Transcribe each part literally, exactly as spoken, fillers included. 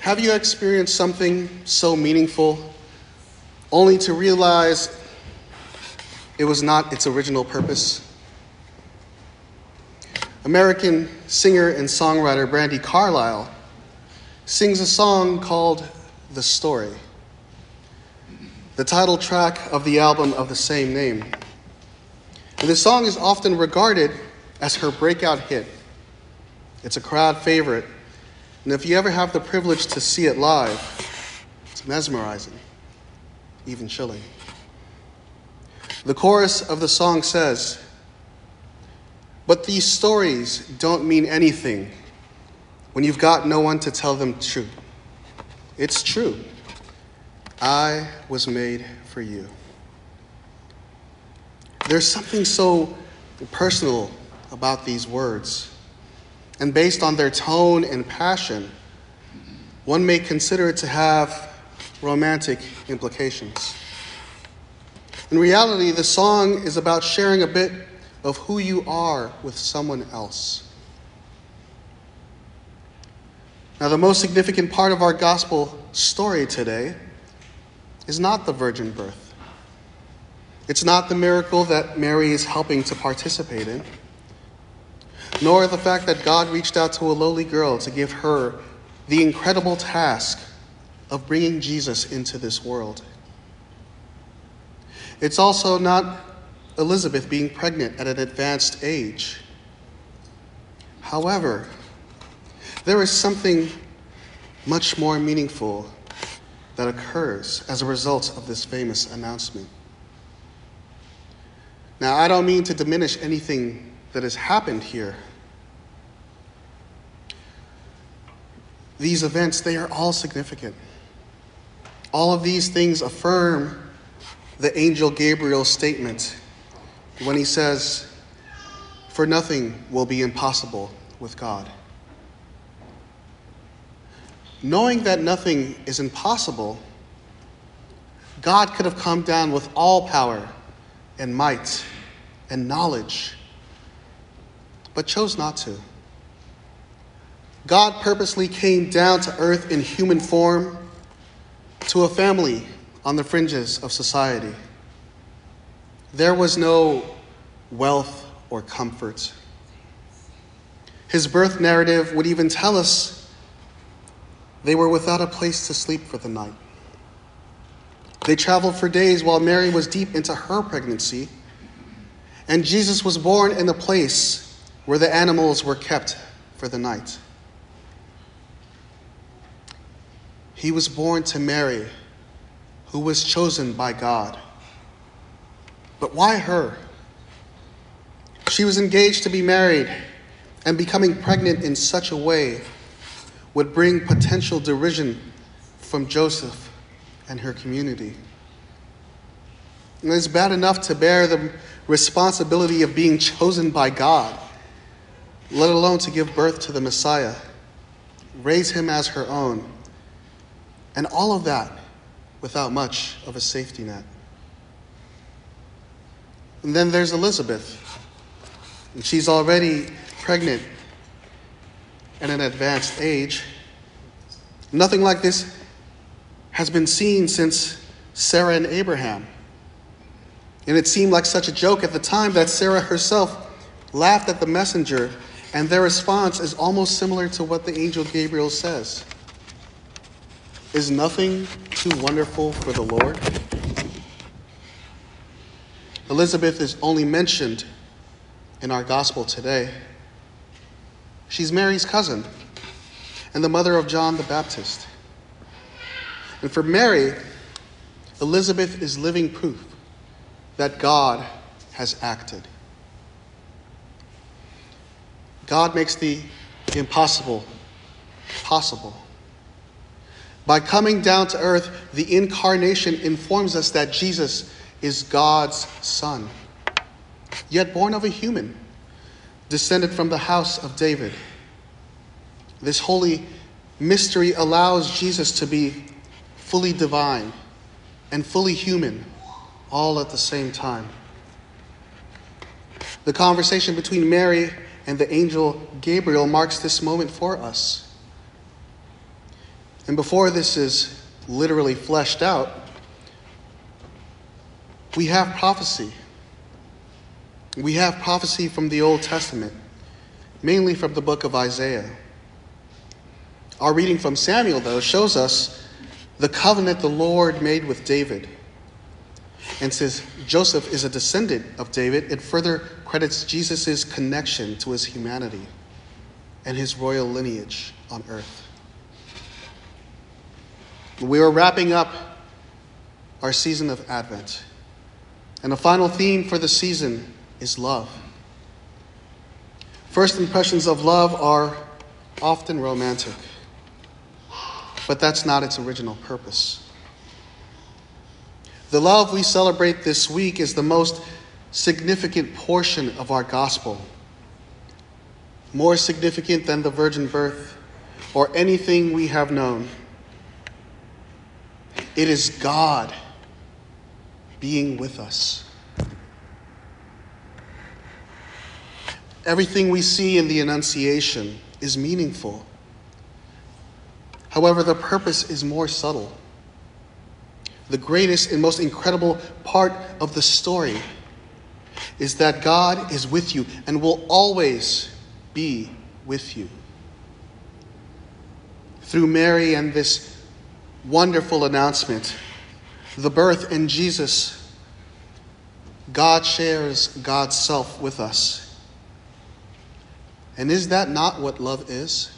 Have you experienced something so meaningful only to realize it was not its original purpose? American singer and songwriter Brandi Carlile sings a song called The Story, the title track of the album of the same name. And this song is often regarded as her breakout hit. It's a crowd favorite, and if you ever have the privilege to see it live, it's mesmerizing, even chilling. The chorus of the song says, "But these stories don't mean anything when you've got no one to tell them true. It's true. I was made for you." There's something so personal about these words. And based on their tone and passion, one may consider it to have romantic implications. In reality, the song is about sharing a bit of who you are with someone else. Now, the most significant part of our gospel story today is not the virgin birth. It's not the miracle that Mary is helping to participate in, nor the fact that God reached out to a lowly girl to give her the incredible task of bringing Jesus into this world. It's also not Elizabeth being pregnant at an advanced age. However, there is something much more meaningful that occurs as a result of this famous announcement. Now, I don't mean to diminish anything that has happened here. These events, they are all significant. All of these things affirm the angel Gabriel's statement when he says, "For nothing will be impossible with God." Knowing that nothing is impossible, God could have come down with all power and might and knowledge, but chose not to. God purposely came down to earth in human form to a family on the fringes of society. There was no wealth or comfort. His birth narrative would even tell us they were without a place to sleep for the night. They traveled for days while Mary was deep into her pregnancy, and Jesus was born in the place where the animals were kept for the night. He was born to Mary, who was chosen by God. But why her? She was engaged to be married, and becoming pregnant in such a way would bring potential derision from Joseph and her community. And it's bad enough to bear the responsibility of being chosen by God, let alone to give birth to the Messiah, raise him as her own, and all of that without much of a safety net. And then there's Elizabeth, and she's already pregnant at an advanced age. Nothing like this has been seen since Sarah and Abraham. And it seemed like such a joke at the time that Sarah herself laughed at the messenger, and their response is almost similar to what the angel Gabriel says. Is nothing too wonderful for the Lord? Elizabeth is only mentioned in our gospel today. She's Mary's cousin and the mother of John the Baptist. And for Mary, Elizabeth is living proof that God has acted. God makes the impossible possible. By coming down to earth, the incarnation informs us that Jesus is God's son, yet born of a human, descended from the house of David. This holy mystery allows Jesus to be fully divine and fully human all at the same time. The conversation between Mary and the angel Gabriel marks this moment for us. And before this is literally fleshed out, we have prophecy. We have prophecy from the Old Testament, mainly from the book of Isaiah. Our reading from Samuel, though, shows us the covenant the Lord made with David, and says Joseph is a descendant of David. It further credits Jesus' connection to his humanity and his royal lineage on earth. We are wrapping up our season of Advent, and the final theme for the season is love. First impressions of love are often romantic, but that's not its original purpose. The love we celebrate this week is the most significant portion of our gospel, more significant than the virgin birth or anything we have known. It is God being with us. Everything we see in the Annunciation is meaningful. However, the purpose is more subtle. The greatest and most incredible part of the story is that God is with you and will always be with you. Through Mary and this wonderful announcement, the birth in Jesus, God shares God's self with us. And is that not what love is?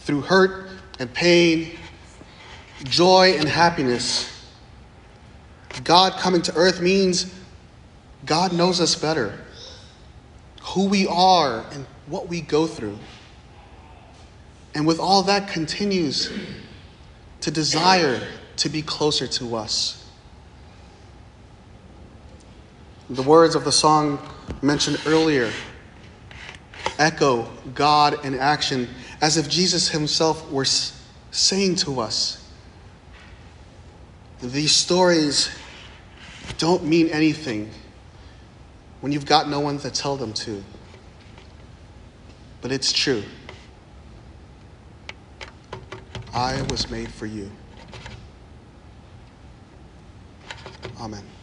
Through hurt and pain, joy and happiness, God coming to earth means God knows us better, who we are and what we go through. And with all that, continues to desire to be closer to us. The words of the song mentioned earlier echo God in action, as if Jesus himself were saying to us, these stories don't mean anything when you've got no one to tell them to. But it's true. I was made for you. Amen.